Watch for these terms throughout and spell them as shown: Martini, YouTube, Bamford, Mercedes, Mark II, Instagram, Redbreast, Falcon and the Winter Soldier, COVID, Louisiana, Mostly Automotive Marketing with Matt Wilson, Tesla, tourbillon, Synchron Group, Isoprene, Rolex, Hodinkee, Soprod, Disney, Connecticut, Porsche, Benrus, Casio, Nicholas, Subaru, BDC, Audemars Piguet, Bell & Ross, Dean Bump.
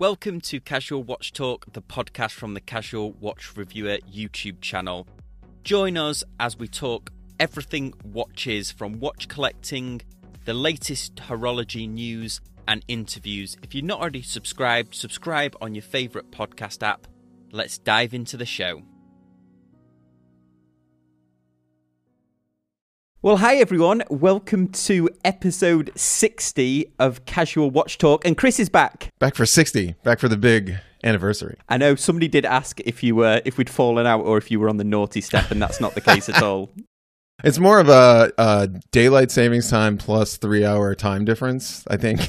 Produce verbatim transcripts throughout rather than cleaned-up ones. Welcome to Casual Watch Talk, the podcast from the Casual Watch Reviewer YouTube channel. Join us as we talk everything watches, from watch collecting, the latest horology news and interviews. If you're not already subscribed, subscribe on your favourite podcast app. Let's dive into the show. Well, hi everyone. Welcome to episode sixty of Casual Watch Talk. And Chris is back. Back for sixty. Back for the big anniversary. I know somebody did ask if you were if we'd fallen out or if you were on the naughty step, and that's not the case at all. It's more of a, a daylight savings time plus three hour time difference, I think.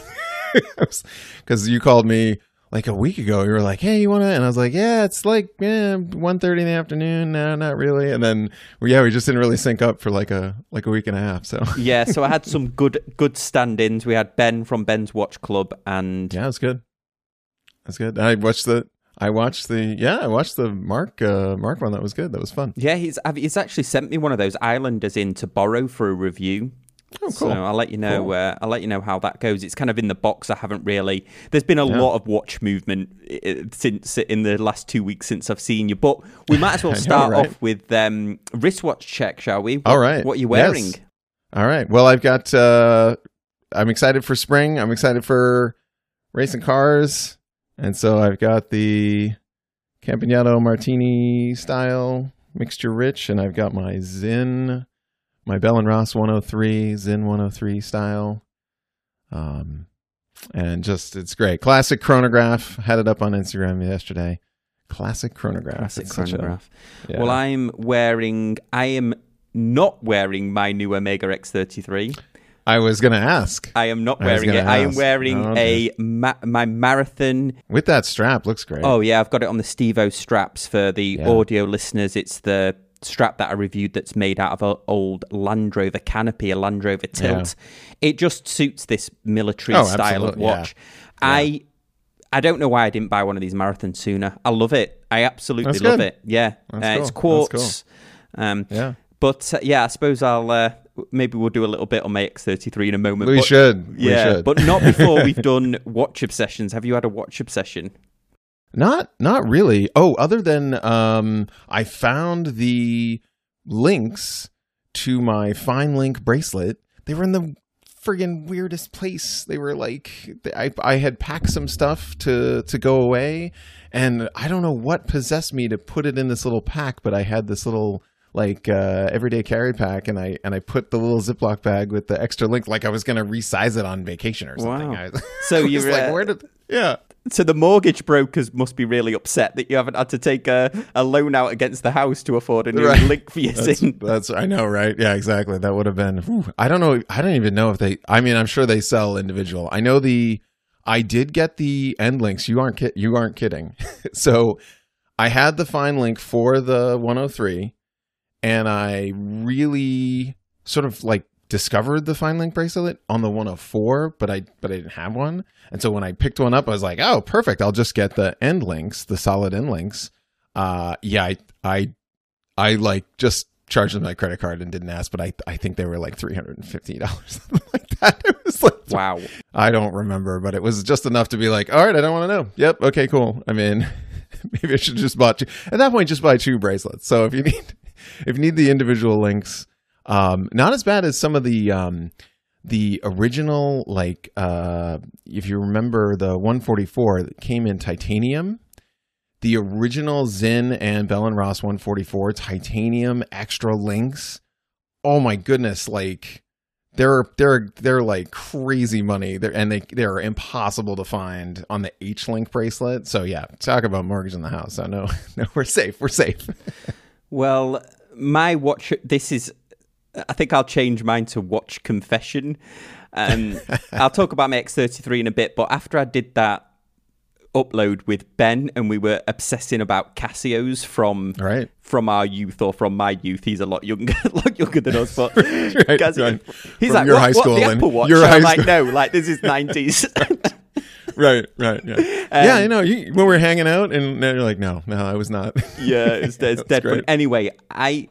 Because you called me like a week ago. You were like, hey, you want to? And I was like, yeah, it's like yeah, one thirty in the afternoon. No, not really. And then, well, yeah, we just didn't really sync up for like a like a week and a half. So yeah, so I had some good good stand-ins. We had Ben from Ben's Watch Club, and yeah, that's good. That's good. I watched the I watched the yeah, I watched the Mark uh, Mark one. That was good. That was fun. Yeah, he's he's actually sent me one of those Islanders in to borrow for a review. Oh, cool. So I'll let you know. Cool. Uh, I'll let you know how that goes. It's kind of in the box. I haven't really. There's been a yeah. lot of watch movement since in the last two weeks since I've seen you. But we might as well start know, right? off with um, wristwatch check, shall we? What, All right. What are you wearing? Yes. All right. Well, I've got. Uh, I'm excited for spring. I'm excited for racing cars, and so I've got the Campagnolo Martini style mixture rich, and I've got my Zinn. My Bell and Ross one oh three, Zinn one oh three style. Um, and just, it's great. Classic chronograph. Had it up on Instagram yesterday. Classic chronograph. Classic it's chronograph. A, yeah. Well, I'm wearing, I am not wearing my new Omega X thirty-three. I was going to ask. I am not wearing I it. Ask. I am wearing oh, okay. a ma- my Marathon. With that strap, looks great. Oh, yeah. I've got it on the Stevo straps for the yeah. audio listeners. It's the strap that I reviewed that's made out of an old Land Rover canopy, a Land Rover tilt. Yeah. It just suits this military oh, style absolutely. of watch. Yeah. I yeah. I don't know why I didn't buy one of these Marathon sooner. I love it. I absolutely that's love good. it. Yeah. That's uh, cool. It's quartz. Cool. Um, yeah. But uh, yeah, I suppose I'll uh, maybe we'll do a little bit on my X thirty-three in a moment. We but, should. Yeah. We should. But not before we've done watch obsessions. Have you had a watch obsession? Not not really. Oh, other than um, I found the links to my Fine Link bracelet. They were in the friggin' weirdest place. They were like, I, I had packed some stuff to, to go away, and I don't know what possessed me to put it in this little pack, but I had this little like uh, everyday carry pack, and I and I put the little Ziploc bag with the extra link like I was going to resize it on vacation or something. Wow. I, so you're uh... like, where did... Yeah. So the mortgage brokers must be really upset that you haven't had to take a, a loan out against the house to afford a new right. link for your Zinn. That's, I know, right? Yeah, exactly. That would have been, whew, I don't know. I don't even know if they, I mean, I'm sure they sell individual. I know the, I did get the end links. You aren't, ki- you aren't kidding. So I had the Fine Link for the one oh three, and I really sort of like discovered the Fine Link bracelet on the one oh four, but I but I didn't have one. And so when I picked one up, I was like, oh, perfect. I'll just get the end links, the solid end links. Uh, yeah, I, I I like just charged them my credit card and didn't ask, but I I think they were like three hundred fifty dollars, something like that. It was like, wow. I don't remember, but it was just enough to be like, all right, I don't want to know. Yep, okay, cool. I mean, maybe I should just buy two. At that point, just buy two bracelets. So if you need if you need the individual links, Um, not as bad as some of the, um, the original, like, uh, if you remember the one forty-four that came in titanium, the original Zinn and Bell and Ross one forty-four titanium extra links. Oh my goodness. Like they're, they're, they're like crazy money there, and they, they're impossible to find on the H link bracelet. So yeah, talk about mortgage in the house. I know, no, we're safe. We're safe. Well, my watch, this is, I think I'll change mine to watch confession. Um, I'll talk about my X thirty-three in a bit, but after I did that upload with Ben and we were obsessing about Casios from right. from our youth, or from my youth. He's a lot younger, a lot younger than us, but right, Casio, right. he's from like, your what, high school what, the Apple Watch? Your high I'm like, no, like this is nineties. Right, right, yeah. Um, yeah, I know, you, when we were hanging out and you're like, no, no, I was not. Yeah, it's, it's dead. But anyway, I...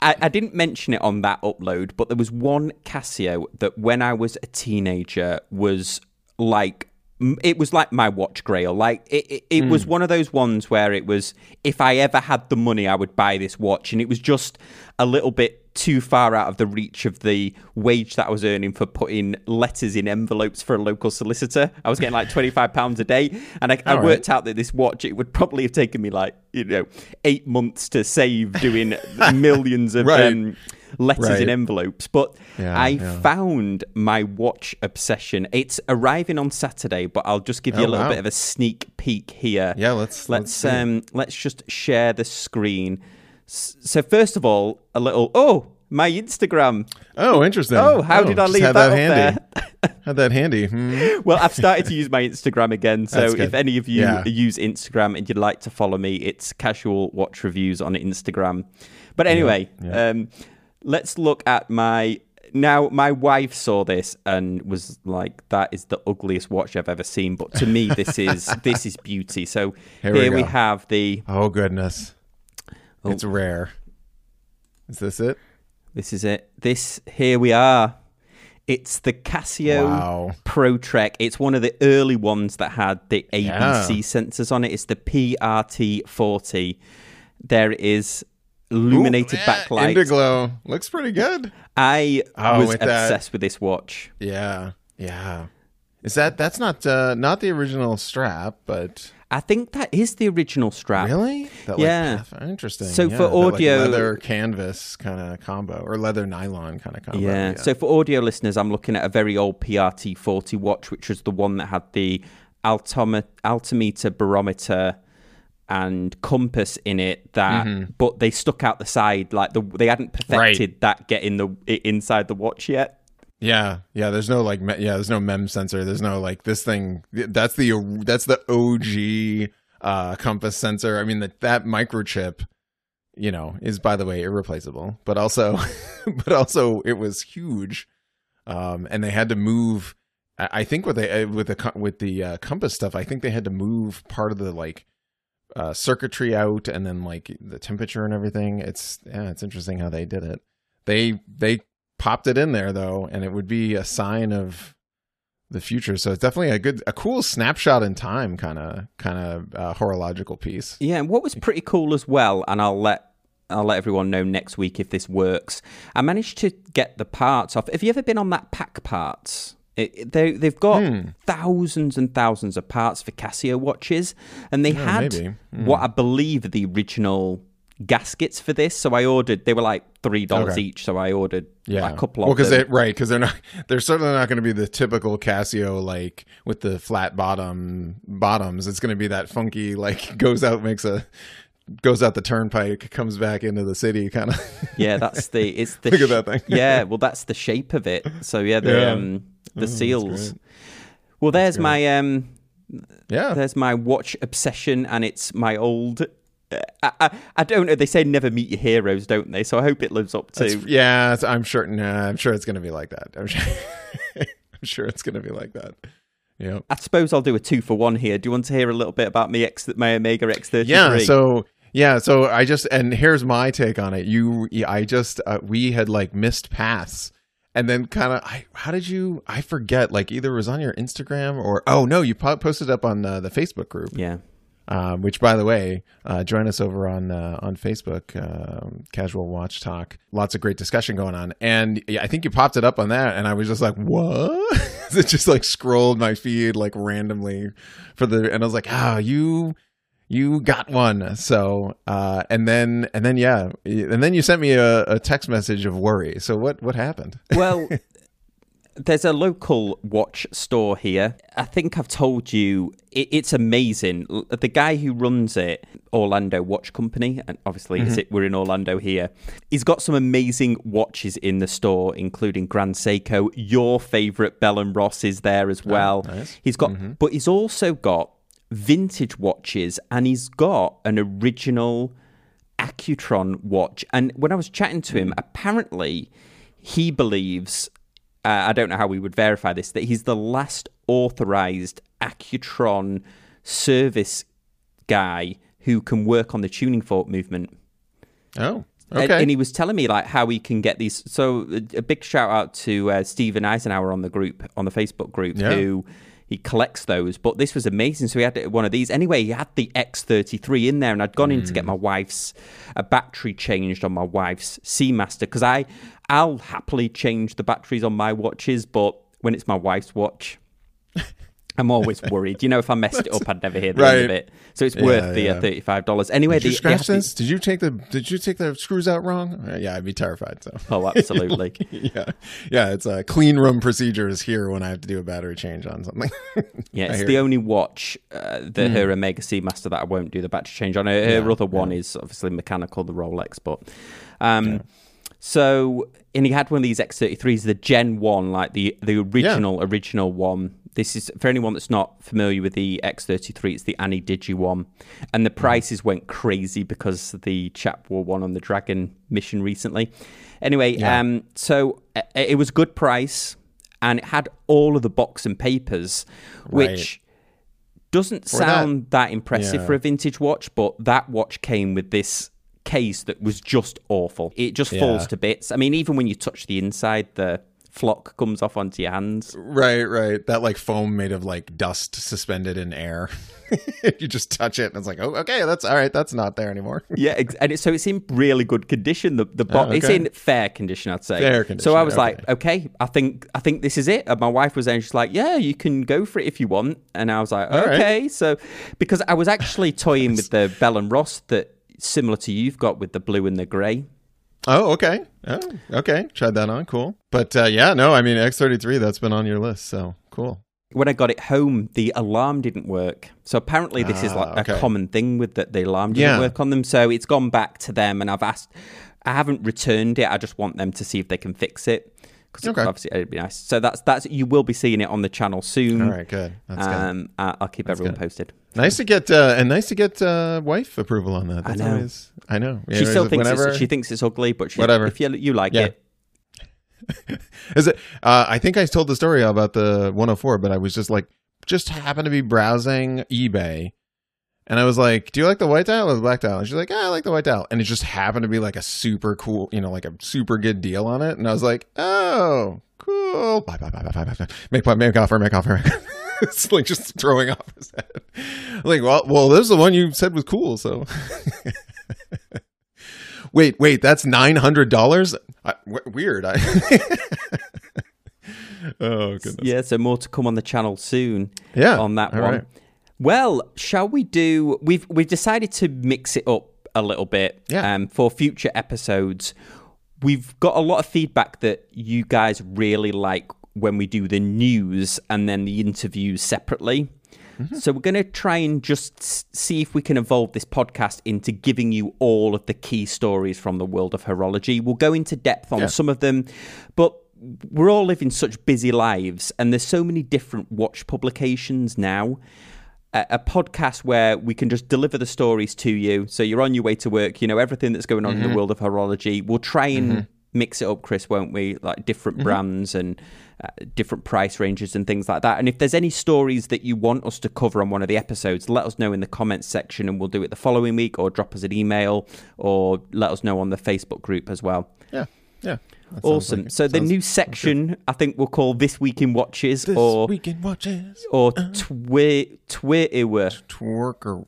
I, I didn't mention it on that upload, but there was one Casio that when I was a teenager was like it was like my watch grail. Like it, it, it mm. was one of those ones where it was, if I ever had the money, I would buy this watch. And it was just a little bit too far out of the reach of the wage that I was earning for putting letters in envelopes for a local solicitor. I was getting like twenty-five pounds a day. And I, I right. worked out that this watch, it would probably have taken me like, you know, eight months to save doing millions of right. um, letters right. in envelopes. But yeah, I yeah. found my watch obsession. It's arriving on Saturday, but I'll just give you oh, a little wow. bit of a sneak peek here. Yeah, let's let's let's, um, let's just share the screen. So first of all, a little oh my Instagram. Oh, interesting. Oh, how oh, did I leave that, that handy? There? Had that handy. Hmm. Well, I've started to use my Instagram again. So if any of you yeah. use Instagram and you'd like to follow me, it's Casual Watch Reviews on Instagram. But anyway. Yeah, yeah. um Let's look at my... Now, my wife saw this and was like, that is the ugliest watch I've ever seen. But to me, this is this is beauty. So here, here we, we have the... Oh, goodness. Oh. It's rare. Is this it? This is it. This, here we are. It's the Casio wow. Pro Trek. It's one of the early ones that had the A B C yeah. sensors on it. It's the P R T forty. There it is. Illuminated Ooh, backlight. Yeah, Interglow. Looks pretty good. I oh, was with obsessed that. with this watch. Yeah. Yeah. Is that that's not uh, not the original strap, but I think that is the original strap. Really? That, like, yeah. Interesting. So yeah, for audio, that, like, leather canvas kind of combo, or leather nylon kind of combo. Yeah. yeah. So for audio listeners, I'm looking at a very old P R T forty watch, which was the one that had the altimeter, altimeter barometer and compass in it, that mm-hmm. but they stuck out the side, like the they hadn't perfected right. that getting the it inside the watch yet. Yeah, yeah. There's no like, me, yeah. There's no mem sensor. There's no like this thing. That's the that's the O G uh, compass sensor. I mean that that microchip, you know, is, by the way, irreplaceable. But also, but also, it was huge, um, and they had to move. I think with the with the with the uh, compass stuff, I think they had to move part of the like. Uh, circuitry out, and then like the temperature and everything. It's yeah, it's interesting how they did it. They they popped it in there though, and it would be a sign of the future. So it's definitely a good, a cool snapshot in time kind of kind of uh, horological piece. Yeah, and what was pretty cool as well, and I'll let I'll let everyone know next week if this works. I managed to get the parts off. Have you ever been on that Pack Parts? It, they, they've got hmm. thousands and thousands of parts for Casio watches, and they yeah, had mm. what I believe are the original gaskets for this. So I ordered, they were like three dollars okay. each, so I ordered yeah. a couple well, of cause them. They, right, because they're not, they're certainly not going to be the typical Casio, like, with the flat bottom bottoms. It's going to be that funky, like, goes out, makes a... goes out the turnpike, comes back into the city kind of yeah that's the it's the Look at that thing. yeah well that's the shape of it, so yeah the yeah. um the oh, seals well there's my um yeah there's my watch obsession, and it's my old uh, I, I I don't know, they say never meet your heroes, don't they? So I hope it lives up to that's, yeah I'm sure nah, I'm sure it's gonna be like that. I'm sure, I'm sure it's gonna be like that. Yeah, I suppose I'll do a two for one here. Do you want to hear a little bit about my X my Omega X thirty-three? Yeah, so Yeah, so I just, and here's my take on it. You, I just, uh, we had like missed paths, and then kind of, I, how did you, I forget, like either it was on your Instagram or, oh no, you po- posted up on uh, the Facebook group. Yeah. Um, which, by the way, uh, join us over on, uh, on Facebook, um, Casual Watch Talk. Lots of great discussion going on. And yeah, I think you popped it up on that, and I was just like, what? It just like scrolled my feed like randomly for the, and I was like, ah, you... you got one. So, uh, and then, and then, yeah. And then you sent me a, a text message of worry. So what, what happened? Well, there's a local watch store here. I think I've told you it, it's amazing. The guy who runs it, Orlando Watch Company, and obviously mm-hmm. is it, we're in Orlando here. He's got some amazing watches in the store, including Grand Seiko. Your favorite Bell and Ross is there as well. Oh, nice. He's got, mm-hmm. but he's also got vintage watches, and he's got an original Accutron watch. And when I was chatting to him, apparently he believes, uh, I don't know how we would verify this, that he's the last authorized Accutron service guy who can work on the tuning fork movement. Oh, okay. And, and he was telling me like how he can get these. So a, a big shout out to uh, Stephen Eisenhower on the group, on the Facebook group, yeah. who... he collects those, but this was amazing. So he had one of these. Anyway, he had the X thirty-three in there, and I'd gone mm. in to get my wife's a battery changed on my wife's Seamaster, because I, I'll happily change the batteries on my watches, but when it's my wife's watch, I'm always worried. You know, if I messed it up, I'd never hear the right. end of it. So it's yeah, worth the yeah. thirty-five dollars. Anyway, did you scratch this? Did you take the Did you take the screws out wrong? Uh, yeah, I'd be terrified. So. Oh, absolutely. yeah, yeah. It's a uh, clean room procedures here when I have to do a battery change on something. yeah, it's the it. only watch uh, that mm. her Omega Seamaster that I won't do the battery change on. Her, her yeah, other yeah. one is obviously mechanical, the Rolex, but. Um, okay. So, and he had one of these X thirty-threes, the Gen one, like the, the original, yeah. original one. This is, for anyone that's not familiar with the X thirty-three, it's the Anti-Digi one. And the prices went crazy because the chap wore one on the Dragon mission recently. Anyway, yeah. um, so it was a good price, and it had all of the box and papers, right. which doesn't for sound that, that impressive yeah. for a vintage watch, but that watch came with this case that was just awful. It just yeah. falls to bits. I mean, even when you touch the inside, the flock comes off onto your hands. Right, right. That like foam made of like dust suspended in air. You just touch it and it's like, oh, okay, that's all right. That's not there anymore. yeah, and it, so it's in really good condition. The the box, oh, okay. It's in fair condition, I'd say. Fair condition. So I was okay. like, okay, I think I think this is it. And my wife was there and she's like, yeah, you can go for it if you want. And I was like, okay. Right. So because I was actually toying with the Bell and Ross that similar to you've got with the blue and the gray. Oh, okay. Oh, okay. Tried that on. Cool. But uh, yeah, no, I mean, X thirty-three, that's been on your list. So cool. When I got it home, the alarm didn't work. So apparently this ah, is like okay. a common thing with that the alarm didn't yeah. work on them. So it's gone back to them, and I've asked, I haven't returned it. I just want them to see if they can fix it. Because okay. obviously it'd be nice. So that's, that's, you will be seeing it on the channel soon. All right, good. That's um, good. I'll keep that's everyone good. posted. Nice to get uh, and nice to get uh, wife approval on that. That's I know. Always, I know. She yeah, still thinks whenever, it's, she thinks it's ugly, but she, whatever. If you, you like yeah. it. Is it? Uh, I think I told the story about the one oh four, but I was just like, just happened to be browsing eBay, and I was like, "Do you like the white dial or the black dial?" And she's like, "Ah, I like the white dial," and it just happened to be like a super cool, you know, like a super good deal on it, and I was like, "Oh, cool! Buy, buy, buy, buy, buy, buy. Make, make offer, make offer." It's like just throwing off his head. Like, well, well, there's the one you said was cool. So, wait, wait, that's nine hundred dollars. W- weird. I oh goodness. Yeah. So more to come on the channel soon. Yeah. On that all one. Right. Well, shall we do? We've we've decided to mix it up a little bit. Yeah. Um, for future episodes, we've got a lot of feedback that you guys really like when we do the news and then the interviews separately. Mm-hmm. So we're going to try and just see if we can evolve this podcast into giving you all of the key stories from the world of horology. We'll go into depth on yeah. some of them, but we're all living such busy lives, and there's so many different watch publications now. A, a podcast where we can just deliver the stories to you. So you're on your way to work, you know, everything that's going on mm-hmm. in the world of horology. We'll try and mm-hmm. mix it up, Chris, won't we? Like different mm-hmm. brands and uh, different price ranges and things like that. And if there's any stories that you want us to cover on one of the episodes, let us know in the comments section, and we'll do it the following week, or drop us an email, or let us know on the Facebook group as well. Yeah, yeah. Awesome. Like so sounds, the new section, I think we'll call This Week in Watches. This or, Week in Watches. Or Twitter. Twerker.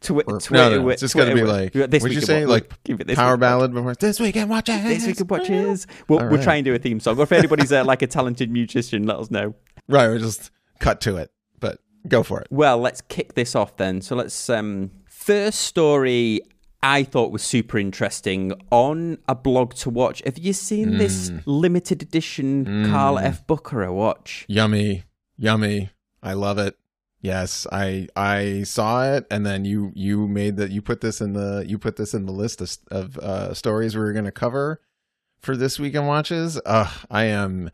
Twerker. No, no, it's just going to be like, what did you say? Like Power Ballad before? This Week in Watches. This Week in Watches. We'll, right. we'll try and do a theme song. Or if anybody's uh, like a talented musician, let us know. Right, we'll just cut to it. But go for it. Well, let's kick this off then. So let's, um, first story I thought was super interesting on a blog to watch. Have you seen mm. this limited edition mm. Carl F. Bucaro watch? Yummy, yummy. I love it. Yes, I I saw it, and then you you made that you put this in the you put this in the list of, of uh, stories we were going to cover for This Week in Watches. Uh, I am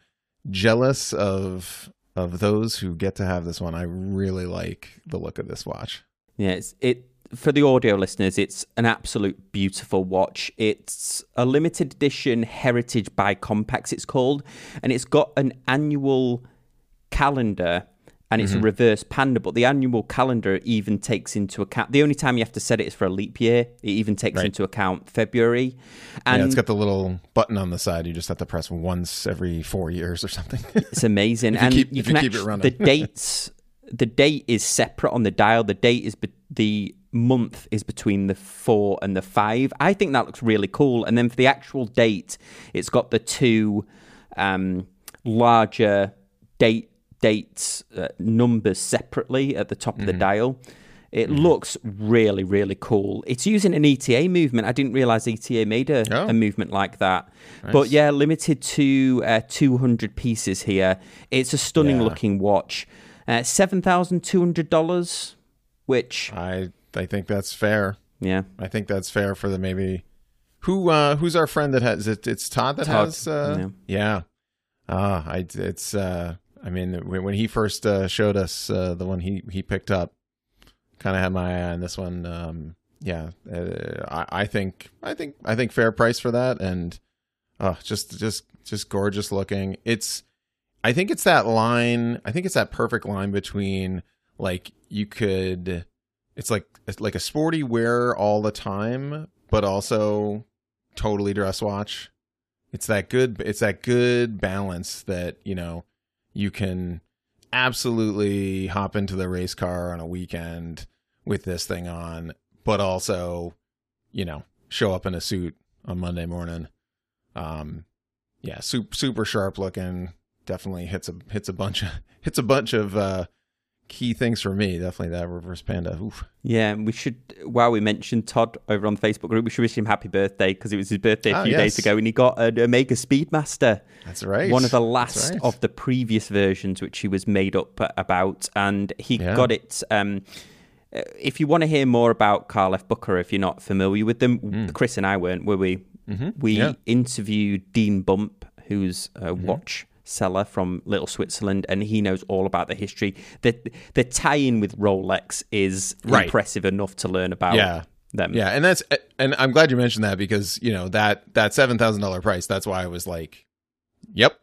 jealous of of those who get to have this one. I really like the look of this watch. Yeah, it's, it. For the audio listeners, it's an absolute beautiful watch. It's a limited edition Heritage by Compax, it's called, and it's got an annual calendar, and it's mm-hmm. a reverse panda, but the annual calendar even takes into account, the only time you have to set it is for a leap year. It even takes right. into account February. And yeah, it's got the little button on the side. You just have to press once every four years or something. It's amazing. If you and keep, you if can you keep actually, it running. The dates the date is separate on the dial. The date is, be- the month is between the four and the five. I think that looks really cool. And then for the actual date, it's got the two um, larger date dates, uh, numbers separately at the top mm-hmm. of the dial. It mm-hmm. looks really, really cool. It's using an E T A movement. I didn't realize E T A made a, oh. a movement like that. Nice. But yeah, limited to uh, two hundred pieces here. It's a stunning yeah. looking watch. Uh, seven thousand two hundred dollars, which... I I think that's fair. Yeah. I think that's fair for the maybe... Who uh, Who's our friend that has... It, it's Todd that Todd. has... Uh, yeah. yeah. Uh, I, it's, uh, I mean, when he first uh, showed us uh, the one he, he picked up, kind of had my eye on this one. Um, yeah, uh, I, I think I think I think fair price for that, and uh, just just just gorgeous looking. It's I think it's that line. I think it's that perfect line between like you could. It's like it's like a sporty wear all the time, but also totally dress watch. It's that good. It's that good balance that you know you can absolutely hop into the race car on a weekend with this thing on, but also, you know, show up in a suit on Monday morning. Um, yeah, super, super sharp looking. Definitely hits a hits a bunch of hits a bunch of uh, key things for me. Definitely that reverse panda. Oof. Yeah, we should. While we mentioned Todd over on the Facebook group, we should wish him happy birthday because it was his birthday a few oh, yes. days ago, and he got an Omega Speedmaster. That's right. One of the last right. of the previous versions, which he was made up about, and he yeah. got it. Um, if you want to hear more about Carl F. Booker, if you're not familiar with them, mm. Chris and I weren't, were we? Mm-hmm. We yeah. interviewed Dean Bump, who's a mm-hmm. watch seller from Little Switzerland, and he knows all about the history. The the tie-in with Rolex is right. impressive enough to learn about yeah. them. Yeah, and that's and I'm glad you mentioned that because you know that that seven thousand dollars price. That's why I was like, yep.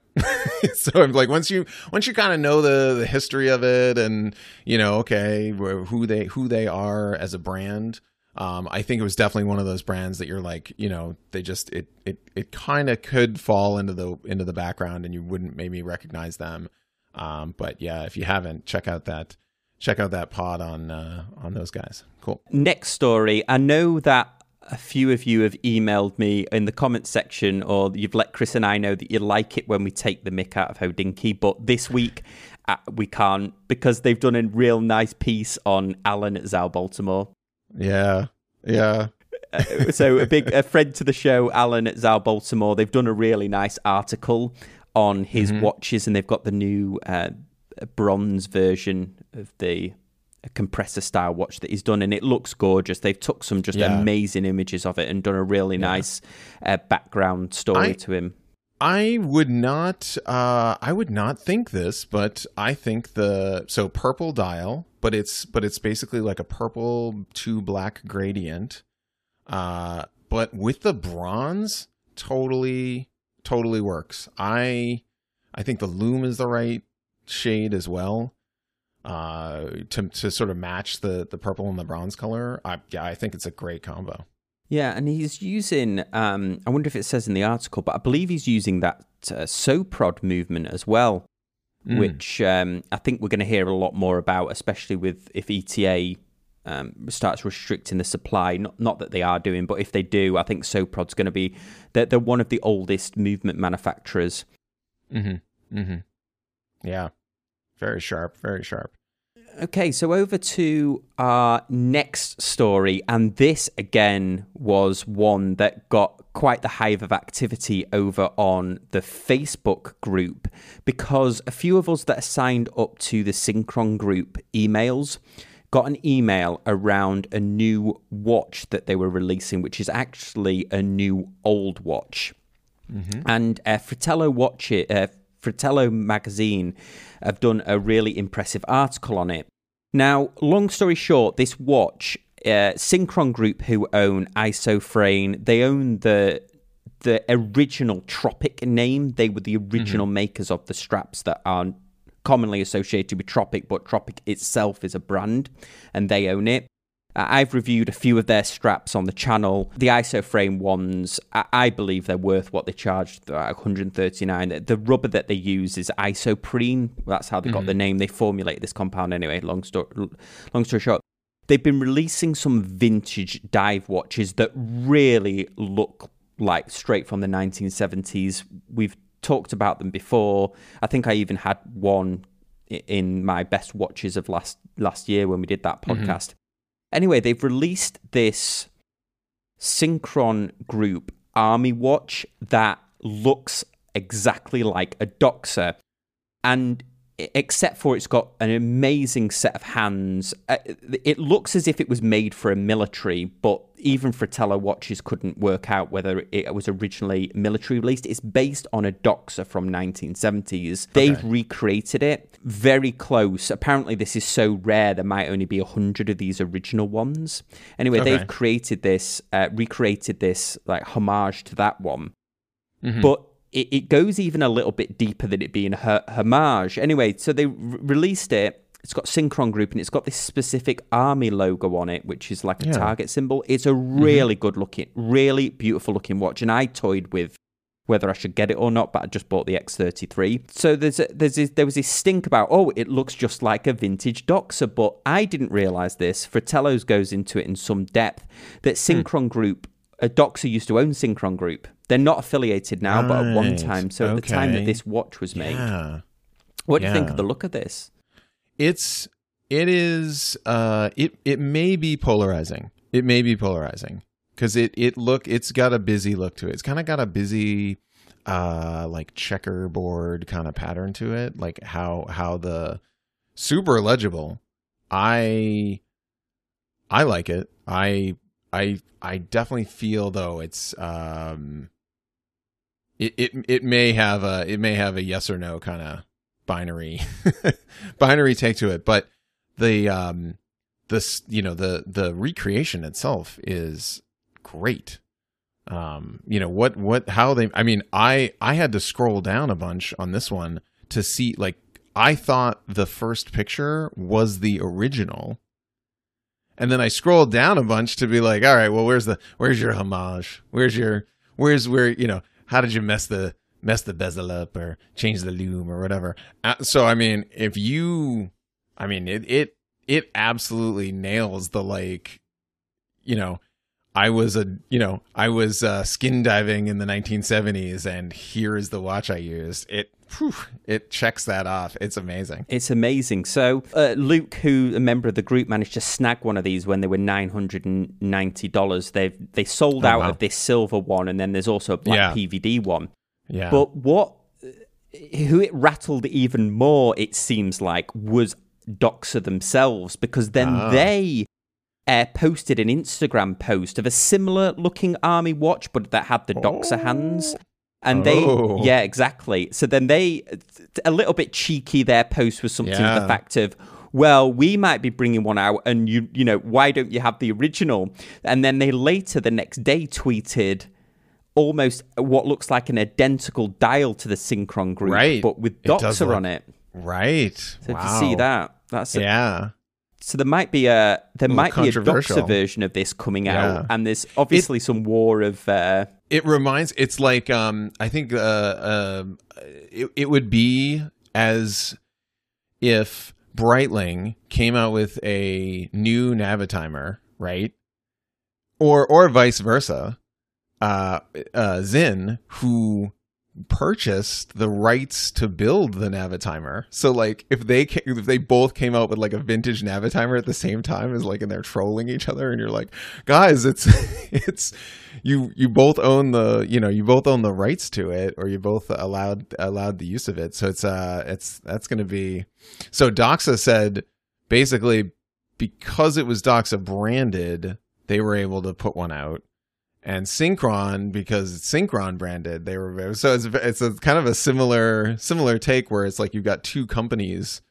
So I'm like, once you once you kind of know the the history of it, and you know, okay, who they who they are as a brand. Um, I think it was definitely one of those brands that you're like, you know, they just it it it kind of could fall into the into the background and you wouldn't maybe recognize them. Um, but yeah, if you haven't, check out that check out that pod on uh, on those guys. Cool. Next story. I know that a few of you have emailed me in the comments section, or you've let Chris and I know that you like it when we take the mick out of Hodinkee. But this week uh, we can't because they've done a real nice piece on Alan at Zao Baltimore. Yeah, yeah. uh, so a big a friend to the show, Alan at Zao Baltimore, they've done a really nice article on his mm-hmm. watches, and they've got the new uh, bronze version of the compressor style watch that he's done, and it looks gorgeous. They've took some just yeah. amazing images of it and done a really yeah. nice uh, background story I, to him. I would not, uh, I would not think this, but I think the so purple dial. But it's but it's basically like a purple to black gradient, uh, but with the bronze, totally totally works. I I think the lume is the right shade as well, uh, to to sort of match the, the purple and the bronze color. I, yeah, I think it's a great combo. Yeah, and he's using. Um, I wonder if it says in the article, but I believe he's using that uh, Soprod movement as well. Mm. Which um, I think we're going to hear a lot more about, especially with if E T A um, starts restricting the supply. Not not that they are doing, but if they do, I think Soprod's going to be... They're, they're one of the oldest movement manufacturers. Mm-hmm. Mm-hmm. Yeah. Very sharp. Very sharp. Okay, so over to our next story. And this, again, was one that got quite the hive of activity over on the Facebook group because a few of us that are signed up to the Synchron Group emails got an email around a new watch that they were releasing, which is actually a new old watch. Mm-hmm. And uh, Fratello Watch It, uh, Fratello magazine have done a really impressive article on it. Now, long story short, this watch. Uh, Synchron Group, who own Isofrane, they own the the original Tropic name. They were the original mm-hmm. makers of the straps that are commonly associated with Tropic, but Tropic itself is a brand, and they own it. I've reviewed a few of their straps on the channel. The Isofrane ones, I, I believe they're worth what they charged, one hundred thirty-nine dollars. The rubber that they use is isoprene. That's how they mm-hmm. got the name. They formulate this compound anyway, long story, long story short. They've been releasing some vintage dive watches that really look like straight from the nineteen seventies. We've talked about them before. I think I even had one in my best watches of last, last year when we did that podcast. Mm-hmm. Anyway, they've released this Synchron Group army watch that looks exactly like a Doxa, and except for it's got an amazing set of hands. It looks as if it was made for a military, but even Fratello watches couldn't work out whether it was originally military released. It's based on a Doxa from nineteen seventies. Okay. They've recreated it very close. Apparently, this is so rare, there might only be one hundred of these original ones. Anyway, okay. they've created this, uh, recreated this like homage to that one. Mm-hmm. But It, it goes even a little bit deeper than it being a homage. Anyway, so they r- released it. It's got Synchron Group, and it's got this specific army logo on it, which is like a yeah. target symbol. It's a really mm-hmm. good-looking, really beautiful-looking watch, and I toyed with whether I should get it or not, but I just bought the X thirty-three. So there's a, there's this, there was this stink about, oh, it looks just like a vintage Doxa, but I didn't realise this. Fratello's goes into it in some depth, that Synchron mm. Group, a Doxa used to own Synchron Group. They're not affiliated now, right. but at one time. So okay. at the time that this watch was made, yeah. what do yeah. you think of the look of this? It's it is uh, it it may be polarizing. It may be polarizing because it it look it's got a busy look to it. It's kind of got a busy uh, like checkerboard kind of pattern to it. Like how how the super legible. I I like it. I I I definitely feel though it's um. It, it it may have a it may have a yes or no kind of binary binary take to it, but the um this you know the the recreation itself is great. Um, you know what what how they I mean I I had to scroll down a bunch on this one to see, like, I thought the first picture was the original, and then I scrolled down a bunch to be like, all right, well, where's the where's your homage? Where's your where's where you know. How did you mess the mess the bezel up or change the lume or whatever? So I mean, if you, I mean, it it it absolutely nails the, like, you know, I was a you know I was uh, skin diving in the nineteen seventies, and here is the watch I used. It whew, it checks that off. It's amazing. It's amazing. So uh, Luke, who a member of the group, managed to snag one of these when they were nine hundred ninety dollars. They they sold oh, out wow. of this silver one, and then there's also a black yeah. P V D one. Yeah. But what who it rattled even more, it seems like, was Doxa themselves, because then oh. they. Uh, posted an Instagram post of a similar looking army watch, but that had the Doxa oh. hands. And oh. they, yeah, exactly. So then they, a little bit cheeky, their post was something yeah. to the fact of, well, we might be bringing one out, and you, you know, why don't you have the original? And then they later the next day tweeted almost what looks like an identical dial to the Synchron Group, right. but with Doxa look- on it. Right. So wow. to see that, that's a, yeah. So there might be a there a might be a Doxa version of this coming yeah. out, and there's obviously it, some war of. Uh... It reminds. It's like um, I think uh, uh, it it would be as if Breitling came out with a new Navitimer, right? Or or vice versa. Uh, uh, Zinn, who purchased the rights to build the Navitimer, so like if they came, if they both came out with like a vintage Navitimer at the same time, is like, and they're trolling each other, and you're like, guys, it's it's you you both own the you know you both own the rights to it, or you both allowed allowed the use of it. So it's uh it's that's gonna be so Doxa said basically because it was Doxa branded, they were able to put one out. And Synchron, because it's Synchron branded, they were so it's it's a kind of a similar similar take where it's like you've got two companies,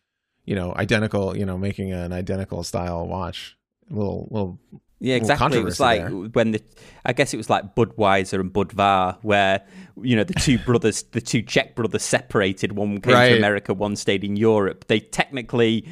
you know, identical, you know, making an identical style watch. A little little yeah, exactly. It was like there. when the I guess it was like Budweiser and Budvar, where you know the two brothers, the two Czech brothers separated. One came right. to America, one stayed in Europe. They technically.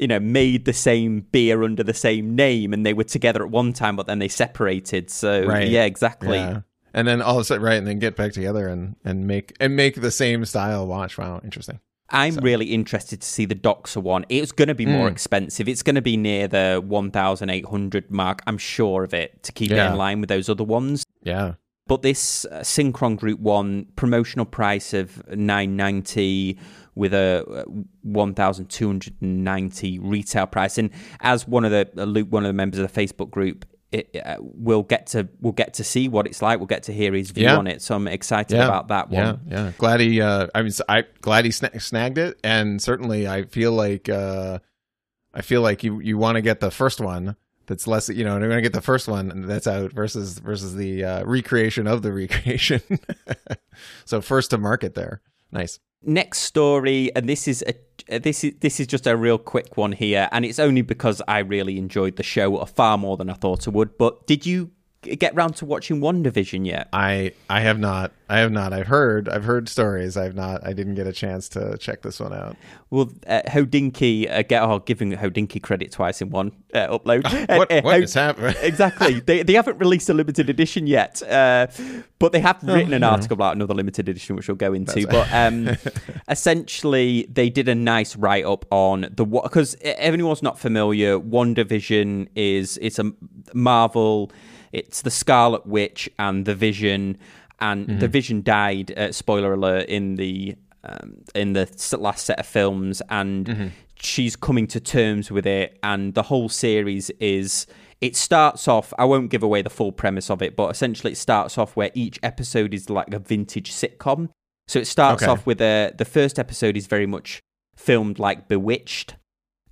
you know, made the same beer under the same name, and they were together at one time, but then they separated. So right. yeah, exactly. Yeah. And then all of a sudden, right, and then get back together and, and make and make the same style watch. Wow, interesting. I'm so. really interested to see the Doxa one. It's going to be mm. more expensive. It's going to be near the eighteen hundred mark. I'm sure of it, to keep yeah. it in line with those other ones. Yeah. But this uh, Synchron Group one, promotional price of nine ninety with a one thousand two hundred ninety retail price. And as one of the uh, Luke, one of the members of the Facebook group, it, uh, we'll get to we'll get to see what it's like. We'll get to hear his view yeah. on it. So I'm excited yeah. about that one. Yeah, yeah. Glad he. Uh, I mean, I glad he sna- snagged it. And certainly, I feel like uh, I feel like you you want to get the first one. That's less, you know, and I'm going to get the first one that's out versus versus the uh, recreation of the recreation. So first to market there. Nice. Next story, and this is a this is this is just a real quick one here, and it's only because I really enjoyed the show far more than I thought I would. But did you get round to watching WandaVision yet? I I have not. I have not. I've heard. I've heard stories. I've not. I didn't get a chance to check this one out. Well, uh, Hodinkee, uh, get, oh, giving Hodinkee credit twice in one uh, upload. Uh, what uh, what Hod- is happening? Exactly. They they haven't released a limited edition yet, uh, but they have written an article about another limited edition, which we'll go into. That's but um, essentially, they did a nice write up on the because everyone's not familiar. WandaVision is it's a Marvel. It's the Scarlet Witch and the Vision. And mm-hmm. the Vision died, uh, spoiler alert, in the um, in the last set of films, and mm-hmm. she's coming to terms with it. And the whole series is, it starts off, I won't give away the full premise of it, but essentially it starts off where each episode is like a vintage sitcom. So it starts okay. off with a, the first episode is very much filmed like Bewitched.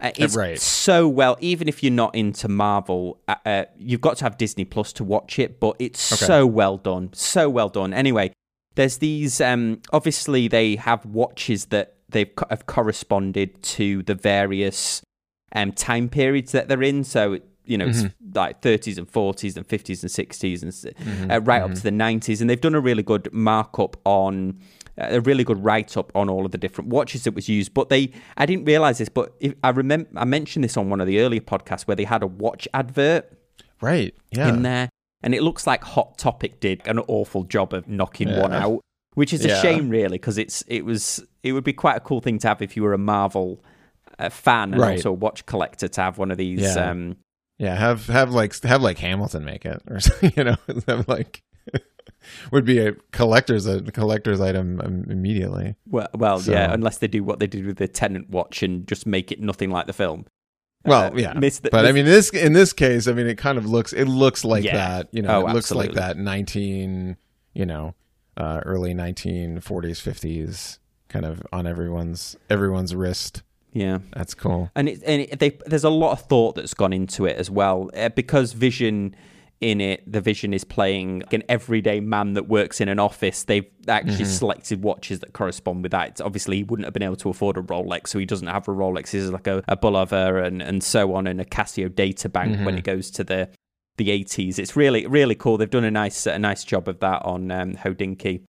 Uh, it's right. so well, even if you're not into Marvel, uh, uh, you've got to have Disney Plus to watch it, but it's okay. so well done, so well done. Anyway, there's these, um, obviously they have watches that they've co- have corresponded to the various um, time periods that they're in. So, you know, mm-hmm. it's like thirties and forties and fifties and sixties and mm-hmm. uh, right mm-hmm. up to the nineties. And they've done a really good markup on... a really good write-up on all of the different watches that was used. But they, I didn't realize this, but if, I remember I mentioned this on one of the earlier podcasts where they had a watch advert right, yeah. in there. And it looks like Hot Topic did an awful job of knocking yeah. one out, which is yeah. a shame really, because it's it was it would be quite a cool thing to have if you were a Marvel uh, fan and right. also a watch collector to have one of these. Yeah. Um, yeah, have have like have like Hamilton make it or something, you know, have like... would be a collector's a collector's item immediately. Well, well, so. yeah, unless they do what they did with the Tenant watch and just make it nothing like the film. Well, uh, yeah, the, but I mean, this in this case, I mean, it kind of looks it looks like yeah. that, you know, oh, it looks absolutely. like that nineteen, you know, uh, early nineteen forties, fifties, kind of on everyone's everyone's wrist. Yeah, that's cool. And it, and it, they, there's a lot of thought that's gone into it as well, uh, because Vision. In it, the Vision is playing like an everyday man that works in an office. They've actually mm-hmm. selected watches that correspond with that. It's obviously, he wouldn't have been able to afford a Rolex, so he doesn't have a Rolex. He's like a, a Bulova and, and so on, and a Casio data bank mm-hmm. when it goes to the the eighties. It's really, really cool. They've done a nice a nice job of that on um, Hodinkee.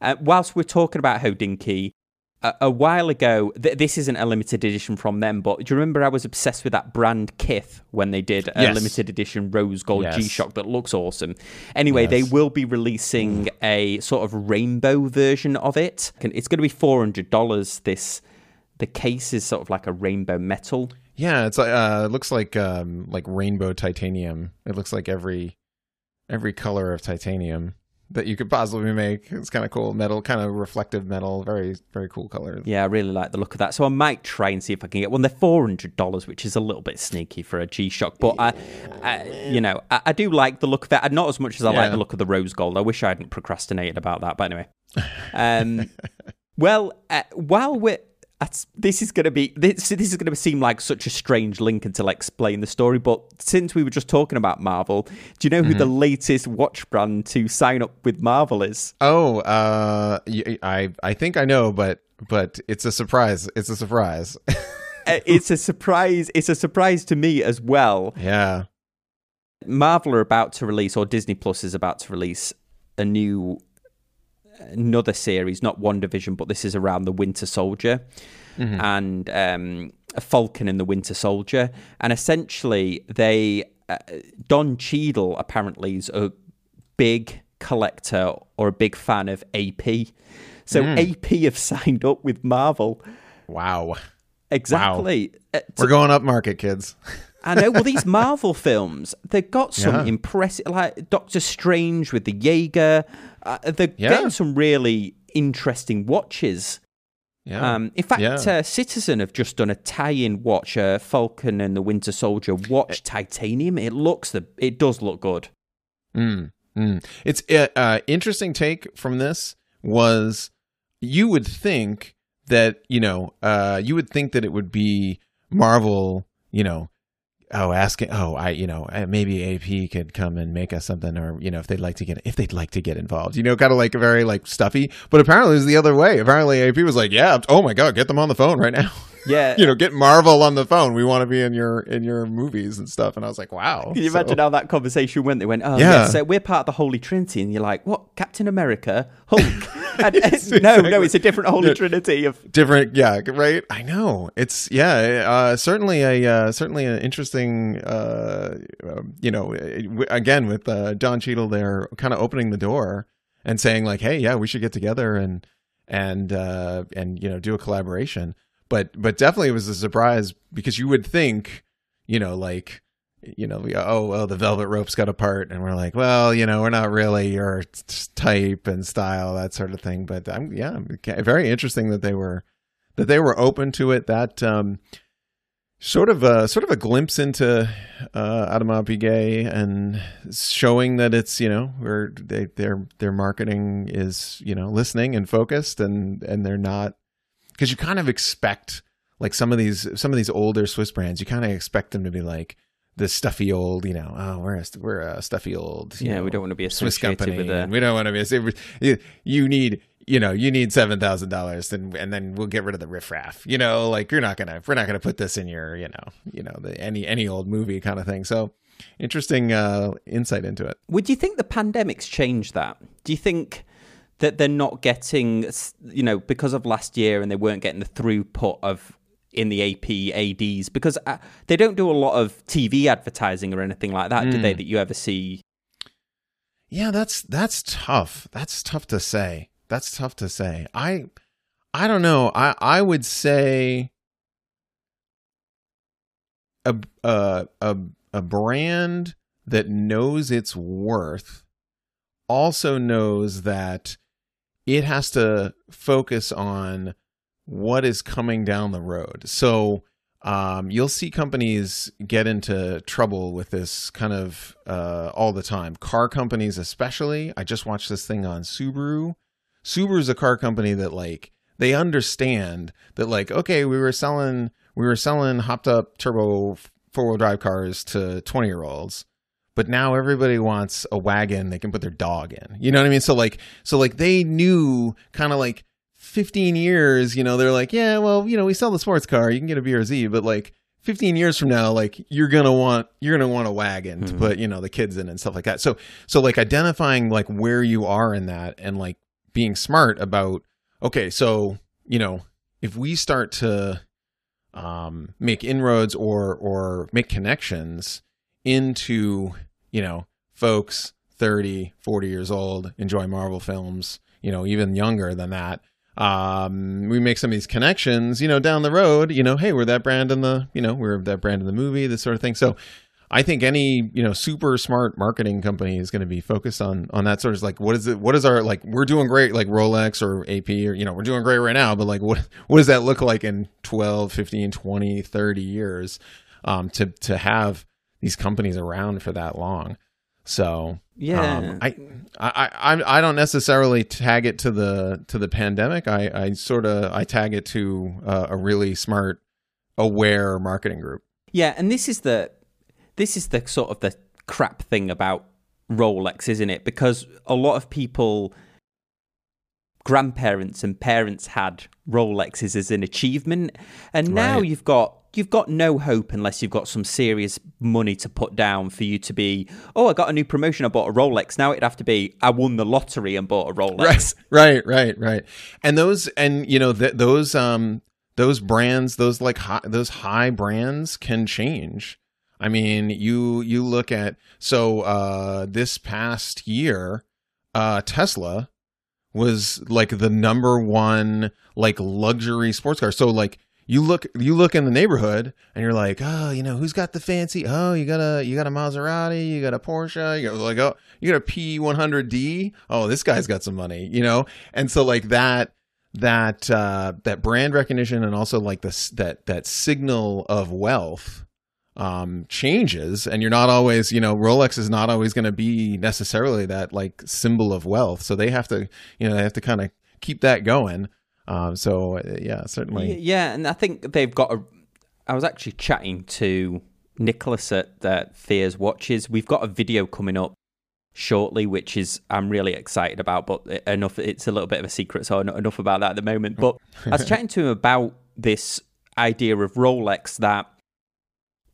Uh, whilst we're talking about Hodinkee, a, a while ago, th- this isn't a limited edition from them, but do you remember I was obsessed with that brand Kith when they did a yes. limited edition rose gold yes. G-Shock that looks awesome? Anyway, yes. they will be releasing a sort of rainbow version of it. It's going to be four hundred dollars. This, the case is sort of like a rainbow metal. Yeah, it's like, uh, it looks like um, like rainbow titanium. It looks like every every color of titanium that you could possibly make. It's kind of cool metal, kind of reflective metal, very, very cool color. Yeah, I really like the look of that. So I might try and see if I can get one. They're four hundred dollars, which is a little bit sneaky for a G-Shock, but I, I you know, I, I do like the look of that. Not as much as I yeah. like the look of the rose gold. I wish I hadn't procrastinated about that, but anyway. Um, well, uh, while we're, That's, this is going to be this, this is going to seem like such a strange link until I explain the story, but since we were just talking about Marvel, do you know who mm-hmm. the latest watch brand to sign up with Marvel is? Oh, uh, I I think I know, but but it's a surprise. It's a surprise. It's a surprise. It's a surprise to me as well. Yeah, Marvel are about to release, or Disney Plus is about to release a new. Another series, not WandaVision, but this is around the Winter Soldier, mm-hmm. and um, a Falcon and the Winter Soldier. And essentially, they uh, Don Cheadle apparently is a big collector or a big fan of A P. So mm. A P have signed up with Marvel. Wow. Exactly. Wow. Uh, to, We're going up market, kids. I know. Well, these Marvel films, they've got some yeah. impressive, like Doctor Strange with the Jaeger. Uh, they're yeah. getting some really interesting watches. Yeah. Um, in fact, yeah. uh, Citizen have just done a tie-in watch, uh, Falcon and the Winter Soldier watch, it, titanium. It looks the, it does look good. Mm, mm. It's uh, uh, interesting take from this was you would think that you know uh, you would think that it would be Marvel, you know. Oh, asking. Oh, I. You know, maybe A P could come and make us something, or you know, if they'd like to get, if they'd like to get involved, you know, kind of like very like stuffy. But apparently, it was the other way. Apparently, A P was like, "Yeah, oh my god, get them on the phone right now." Yeah, you know, get Marvel on the phone. We want to be in your in your movies and stuff. And I was like, "Wow." Can you so, imagine how that conversation went? They went, "Oh, yeah, yeah so we're part of the Holy Trinity," and you're like, "What? Captain America, Hulk?" and, yes, and, no, exactly. no, it's a different Holy yeah. Trinity of different. Yeah, right. I know. It's yeah, uh, certainly a uh, certainly a. interesting uh you know again with uh Don Cheadle there kind of opening the door and saying like, hey, yeah, we should get together and and uh and you know do a collaboration, but but definitely it was a surprise because you would think you know like you know we, oh well the velvet ropes got apart and we're like, well, you know, we're not really your type and style, that sort of thing. But I'm yeah very interesting that they were that they were open to it. That um Sort of a sort of a glimpse into uh, Audemars Piguet and showing that it's you know where they, their their marketing is you know listening and focused and and they're not, because you kind of expect like some of these some of these older Swiss brands you kind of expect them to be like the stuffy old you know oh we're a, we're a stuffy old yeah know, we don't want to be a Swiss company with a... we don't want to be a, you need. You know, you need seven thousand dollars, and and then we'll get rid of the riffraff. You know, like you're not gonna, we're not gonna put this in your, you know, you know, the, any any old movie kind of thing. So, interesting uh, insight into it. Would you think the pandemic's changed that? Do you think that they're not getting, you know, because of last year, and they weren't getting the throughput of in the A P A Ds because uh, they don't do a lot of T V advertising or anything like that, mm. do they? That you ever see? Yeah, that's that's tough. That's tough to say. That's tough to say. I, I don't know. I, I would say a, a a a brand that knows its worth also knows that it has to focus on what is coming down the road. So um, you'll see companies get into trouble with this kind of uh, all the time. Car companies, especially. I just watched this thing on Subaru. Subaru is a car company that like they understand that like, okay, we were selling we were selling hopped up turbo four wheel drive cars to twenty year olds, but now everybody wants a wagon they can put their dog in. You know what I mean? So like so like they knew kind of like fifteen years, you know, they're like, yeah, well, you know, we sell the sports car, you can get a B R Z, but like fifteen years from now, like you're going to want, you're going to want a wagon mm-hmm. to put, you know, the kids in and stuff like that. So so like identifying like where you are in that and like being smart about, okay, so, you know, if we start to um, make inroads or or make connections into, you know, folks thirty, forty years old, enjoy Marvel films, you know, even younger than that, um, we make some of these connections, you know, down the road, you know, hey, we're that brand in the, you know, we're that brand in the movie, this sort of thing. So I think any, you know, super smart marketing company is going to be focused on on that sort of like, what is it? What is our, like, we're doing great, like Rolex or A P or, you know, we're doing great right now, but like, what what does that look like in twelve, fifteen, twenty, thirty years um, to, to have these companies around for that long? So, yeah, um, I, I, I, I don't necessarily tag it to the, to the pandemic. I, I sort of, I tag it to uh, a really smart, aware marketing group. Yeah. And this is the, This is the sort of the crap thing about Rolex, isn't it? Because a lot of people, grandparents and parents had Rolexes as an achievement, and now right. you've got you've got no hope unless you've got some serious money to put down for you to be, oh, I got a new promotion, I bought a Rolex. Now it'd have to be, I won the lottery and bought a Rolex. Right, right, right, right. And those, and you know th- those um those brands, those like high, those high brands can change. I mean, you you look at, so uh, this past year, uh, Tesla was like the number one like luxury sports car. So like you look you look in the neighborhood and you're like, oh, you know, who's got the fancy? Oh, you got a you got a Maserati, you got a Porsche, you got like oh, you got a P one hundred D. Oh, this guy's got some money, you know. And so like that. that uh that brand recognition and also like this that that signal of wealth um changes, and you're not always, you know, Rolex is not always going to be necessarily that like symbol of wealth, so they have to, you know, they have to kind of keep that going. Um so yeah, certainly. Yeah, and I think they've got a, I was actually chatting to Nicholas at the Fears Watches. We've got a video coming up shortly, which is I'm really excited about, but enough, it's a little bit of a secret, so not enough about that at the moment. But I was chatting to him about this idea of Rolex, that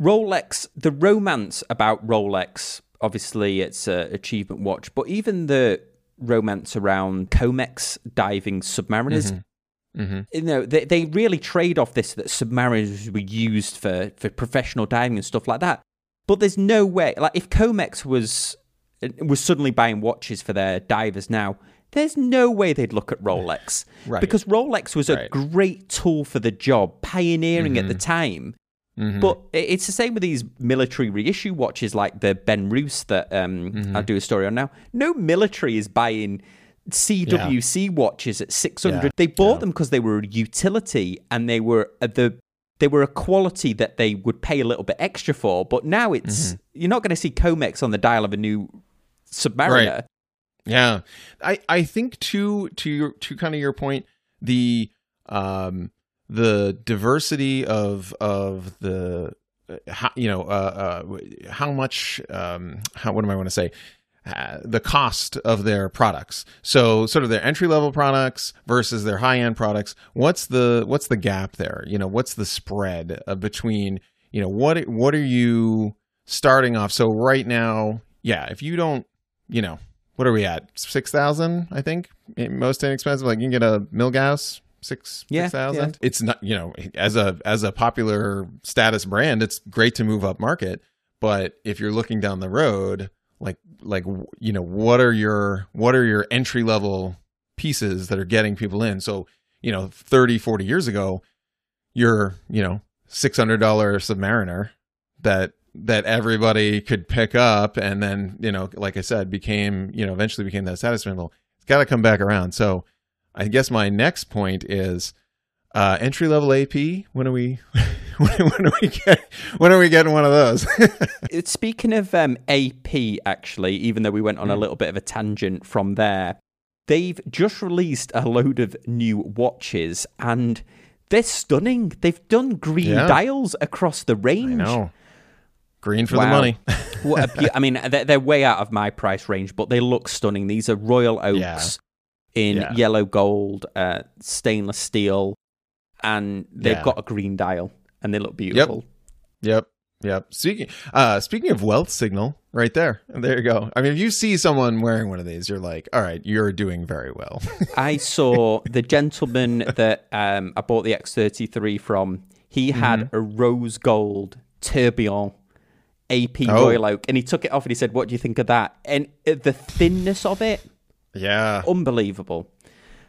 Rolex, the romance about Rolex, obviously it's an achievement watch, but even the romance around Comex diving submariners, mm-hmm. Mm-hmm. you know, they, they really trade off this, that submariners were used for, for professional diving and stuff like that. But there's no way, like if Comex was... was suddenly buying watches for their divers now, there's no way they'd look at Rolex. Right. Because Rolex was right. a great tool for the job, pioneering mm-hmm. at the time. Mm-hmm. But it's the same with these military reissue watches like the Benrus that um, mm-hmm. I'll do a story on now. No military is buying C W C yeah. watches at six hundred. Yeah. They bought yeah. them because they were a utility and they were the... they were a quality that they would pay a little bit extra for. But now it's... Mm-hmm. You're not going to see Comex on the dial of a new... Submariner. Right. Yeah. I, I think to to your to kind of your point, the um the diversity of of the uh, how, you know uh, uh how much um how what am I want to say uh, the cost of their products. So sort of their entry level products versus their high end products. What's the what's the gap there? You know, what's the spread uh, between, you know, what what are you starting off? So right now, yeah, if you don't, you know, what are we at? six thousand, I think, most inexpensive. Like you can get a Milgauss, six yeah, six thousand. Yeah. It's not, you know, as a as a popular status brand, it's great to move up market. But if you're looking down the road, like like you know, what are your what are your entry level pieces that are getting people in? So you know, thirty, forty years ago, your you know six hundred dollar Submariner that. that everybody could pick up, and then, you know, like I said, became, you know, eventually became that status symbol. It's got to come back around. So I guess my next point is uh entry level A P. When are we when, when are we get when are we getting one of those? Speaking of um A P, actually, even though we went on mm. a little bit of a tangent from there, they've just released a load of new watches and they're stunning. They've done green yeah. dials across the range. I know. Green for wow. the money. What a be- I mean, they're, they're way out of my price range, but they look stunning. These are Royal Oaks yeah. in yeah. yellow gold, uh, stainless steel, and they've yeah. got a green dial, and they look beautiful. Yep, yep. yep. Speaking uh, speaking of wealth signal, right there. There you go. I mean, if you see someone wearing one of these, you're like, all right, you're doing very well. I saw the gentleman that um, I bought the X thirty-three from. He had mm-hmm. a rose gold tourbillon. A P oh. Royal Oak, and he took it off and he said, what do you think of that? And the thinness of it, yeah, unbelievable,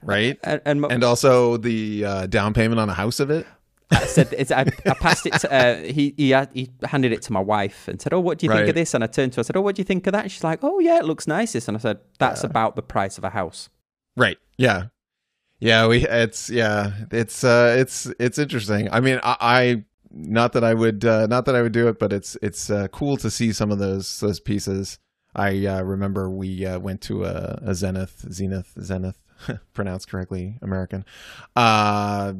right? And, and, and also the uh, down payment on a house of it. I said, it's, I, I passed it to, uh, he, he, had, he handed it to my wife and said, oh, what do you right. think of this? And I turned to her, I said, oh, what do you think of that? And she's like, oh yeah, it looks nice. And I said, that's yeah. about the price of a house. Right, yeah. Yeah, we, it's, yeah, it's, uh, it's, it's interesting. I mean, I, I Not that I would, uh, not that I would do it, but it's it's uh, cool to see some of those those pieces. I uh, remember we uh, went to a, a Zenith, Zenith, Zenith, pronounced correctly, American, uh,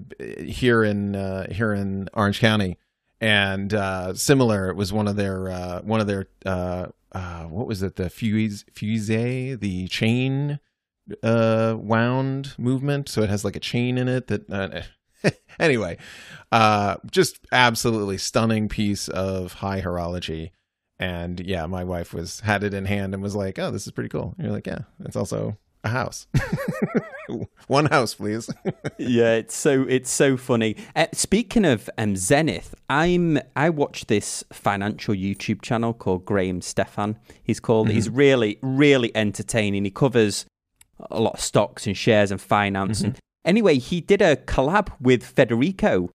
here in uh, here in Orange County, and uh, similar. It was one of their uh, one of their uh, uh, what was it? The fuse fusee, the chain uh, wound movement. So it has like a chain in it that. Uh, Anyway, uh, just absolutely stunning piece of high horology. And yeah, my wife was had it in hand and was like, oh, this is pretty cool. And you're like, yeah, it's also a house. One house, please. Yeah, it's so it's so funny. Uh, speaking of um, Zenith, I'm I watch this financial YouTube channel called Graham Stefan. He's called. Mm-hmm. He's really really entertaining. He covers a lot of stocks and shares and finance. Mm-hmm. And anyway, he did a collab with Federico.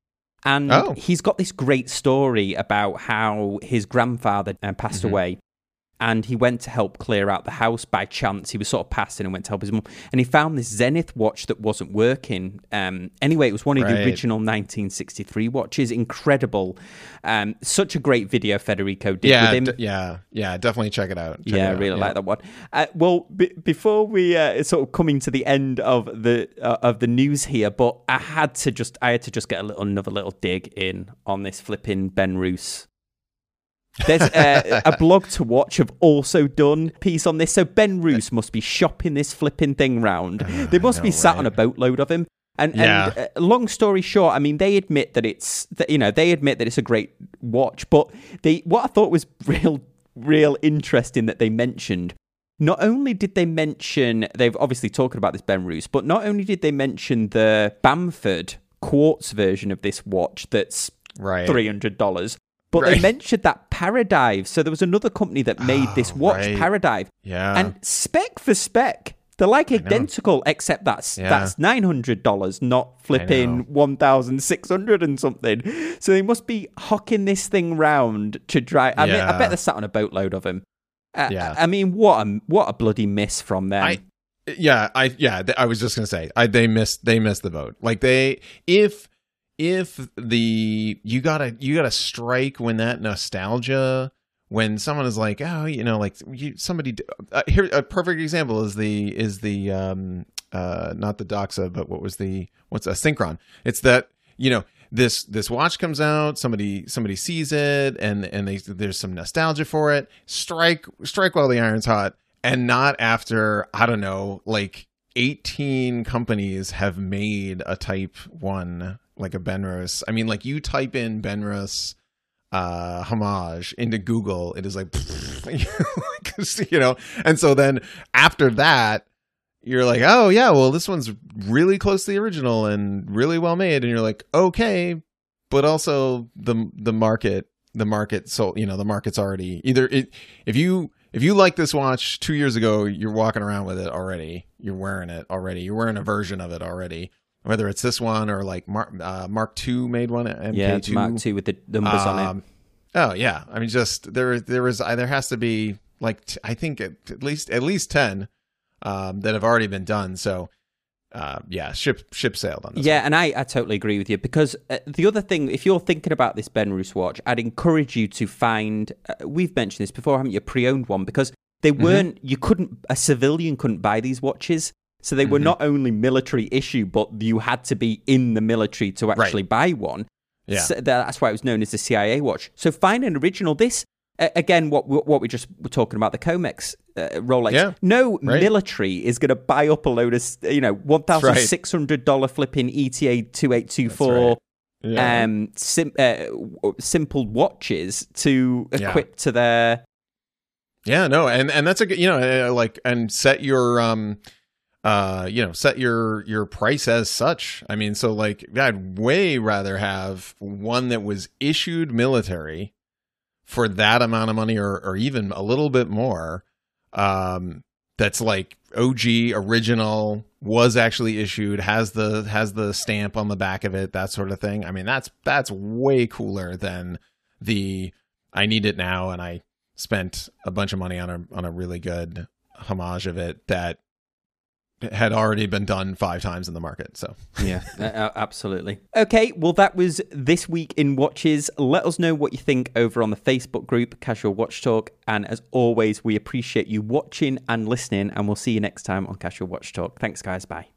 And oh. he's got this great story about how his grandfather uh, passed mm-hmm. away, and he went to help clear out the house by chance. He was sort of passing and went to help his mum, and he found this Zenith watch that wasn't working. Um, anyway, it was one of right. the original nineteen sixty-three watches. Incredible. Um, such a great video Federico did yeah, with him. D- yeah, yeah, definitely check it out. Check yeah, I really yeah. like that one. Uh, well, b- before we uh, sort of coming to the end of the uh, of the news here, but I had to just I had to just get a little another little dig in on this flipping Benrus. There's a, a blog to watch have also done piece on this. So Benrus must be shopping this flipping thing round. Uh, they must no be sat way. on a boatload of him. And, yeah. and uh, long story short, I mean, they admit that it's that, you know they admit that it's a great watch, but they what I thought was real real interesting that they mentioned. Not only did they mention they've obviously talking about this Benrus, but not only did they mention the Bamford quartz version of this watch that's right. three hundred dollars. But right. they mentioned that Paradive. So there was another company that made oh, this watch, right. Paradive. Yeah. And spec for spec, they're like identical, except that's yeah. that's nine hundred dollars, not flipping one thousand six hundred dollars and something. So they must be hocking this thing round to drive. I, yeah. mean, I bet they're sat on a boatload of them. Uh, yeah. I mean, what a, what a bloody miss from them. I, yeah, I yeah, I was just going to say, I, they missed they missed the boat. Like, they... If... If the you gotta you gotta strike when that nostalgia, when someone is like, oh, you know, like you, somebody uh, here, a perfect example is the is the um uh not the Doxa, but what was the what's a Synchron. It's that, you know, this this watch comes out, somebody somebody sees it, and and they there's some nostalgia for it. Strike strike while the iron's hot, and not after, I don't know, like eighteen companies have made a Type One. Like a Benrus. I mean, like, you type in Benrus uh, homage into Google, it is like, you know. And so then after that, you're like, oh yeah, well, this one's really close to the original and really well made. And you're like, okay, but also the the market, the market, so you know, the market's already either it. If you if you like this watch two years ago, you're walking around with it already. You're wearing it already. You're wearing a version of it already. Whether it's this one or like Mark, uh, Mark two made one, M K two. Yeah, Mark two with the numbers um, on it. Oh yeah, I mean, just there, there was, there has to be like t- I think at, at least at least ten um, that have already been done. So uh, yeah, ship ship sailed on this. Yeah, one. and I, I totally agree with you, because uh, the other thing, if you're thinking about this Benrus watch, I'd encourage you to find. Uh, we've mentioned this before, haven't you? Pre-owned one, because they weren't. Mm-hmm. You couldn't. A civilian couldn't buy these watches. So they were mm-hmm. not only military issue, but you had to be in the military to actually right. buy one. Yeah. So that's why it was known as the C I A watch. So find an original. This, uh, again, what what we just were talking about, the Comex uh, Rolex. Yeah. No right. military is going to buy up a load of, you know, one thousand six hundred dollars right. flipping E T A two eight two four right. yeah. um, sim, uh, simple watches to equip yeah. to their... Yeah, no, and, and that's a good, you know, like, and set your... um. Uh, you know, set your your price as such. I mean, so like, I'd way rather have one that was issued military for that amount of money, or or even a little bit more. Um, that's like O G original, was actually issued, has the has the stamp on the back of it, that sort of thing. I mean, that's that's way cooler than the I need it now and I spent a bunch of money on a on a really good homage of it that. Had already been done five times in the market, so yeah, uh, absolutely. Okay, well, that was this week in watches. Let us know what you think over on the Facebook group, Casual Watch Talk, and as always, we appreciate you watching and listening, and we'll see you next time on Casual Watch Talk. Thanks, guys. Bye.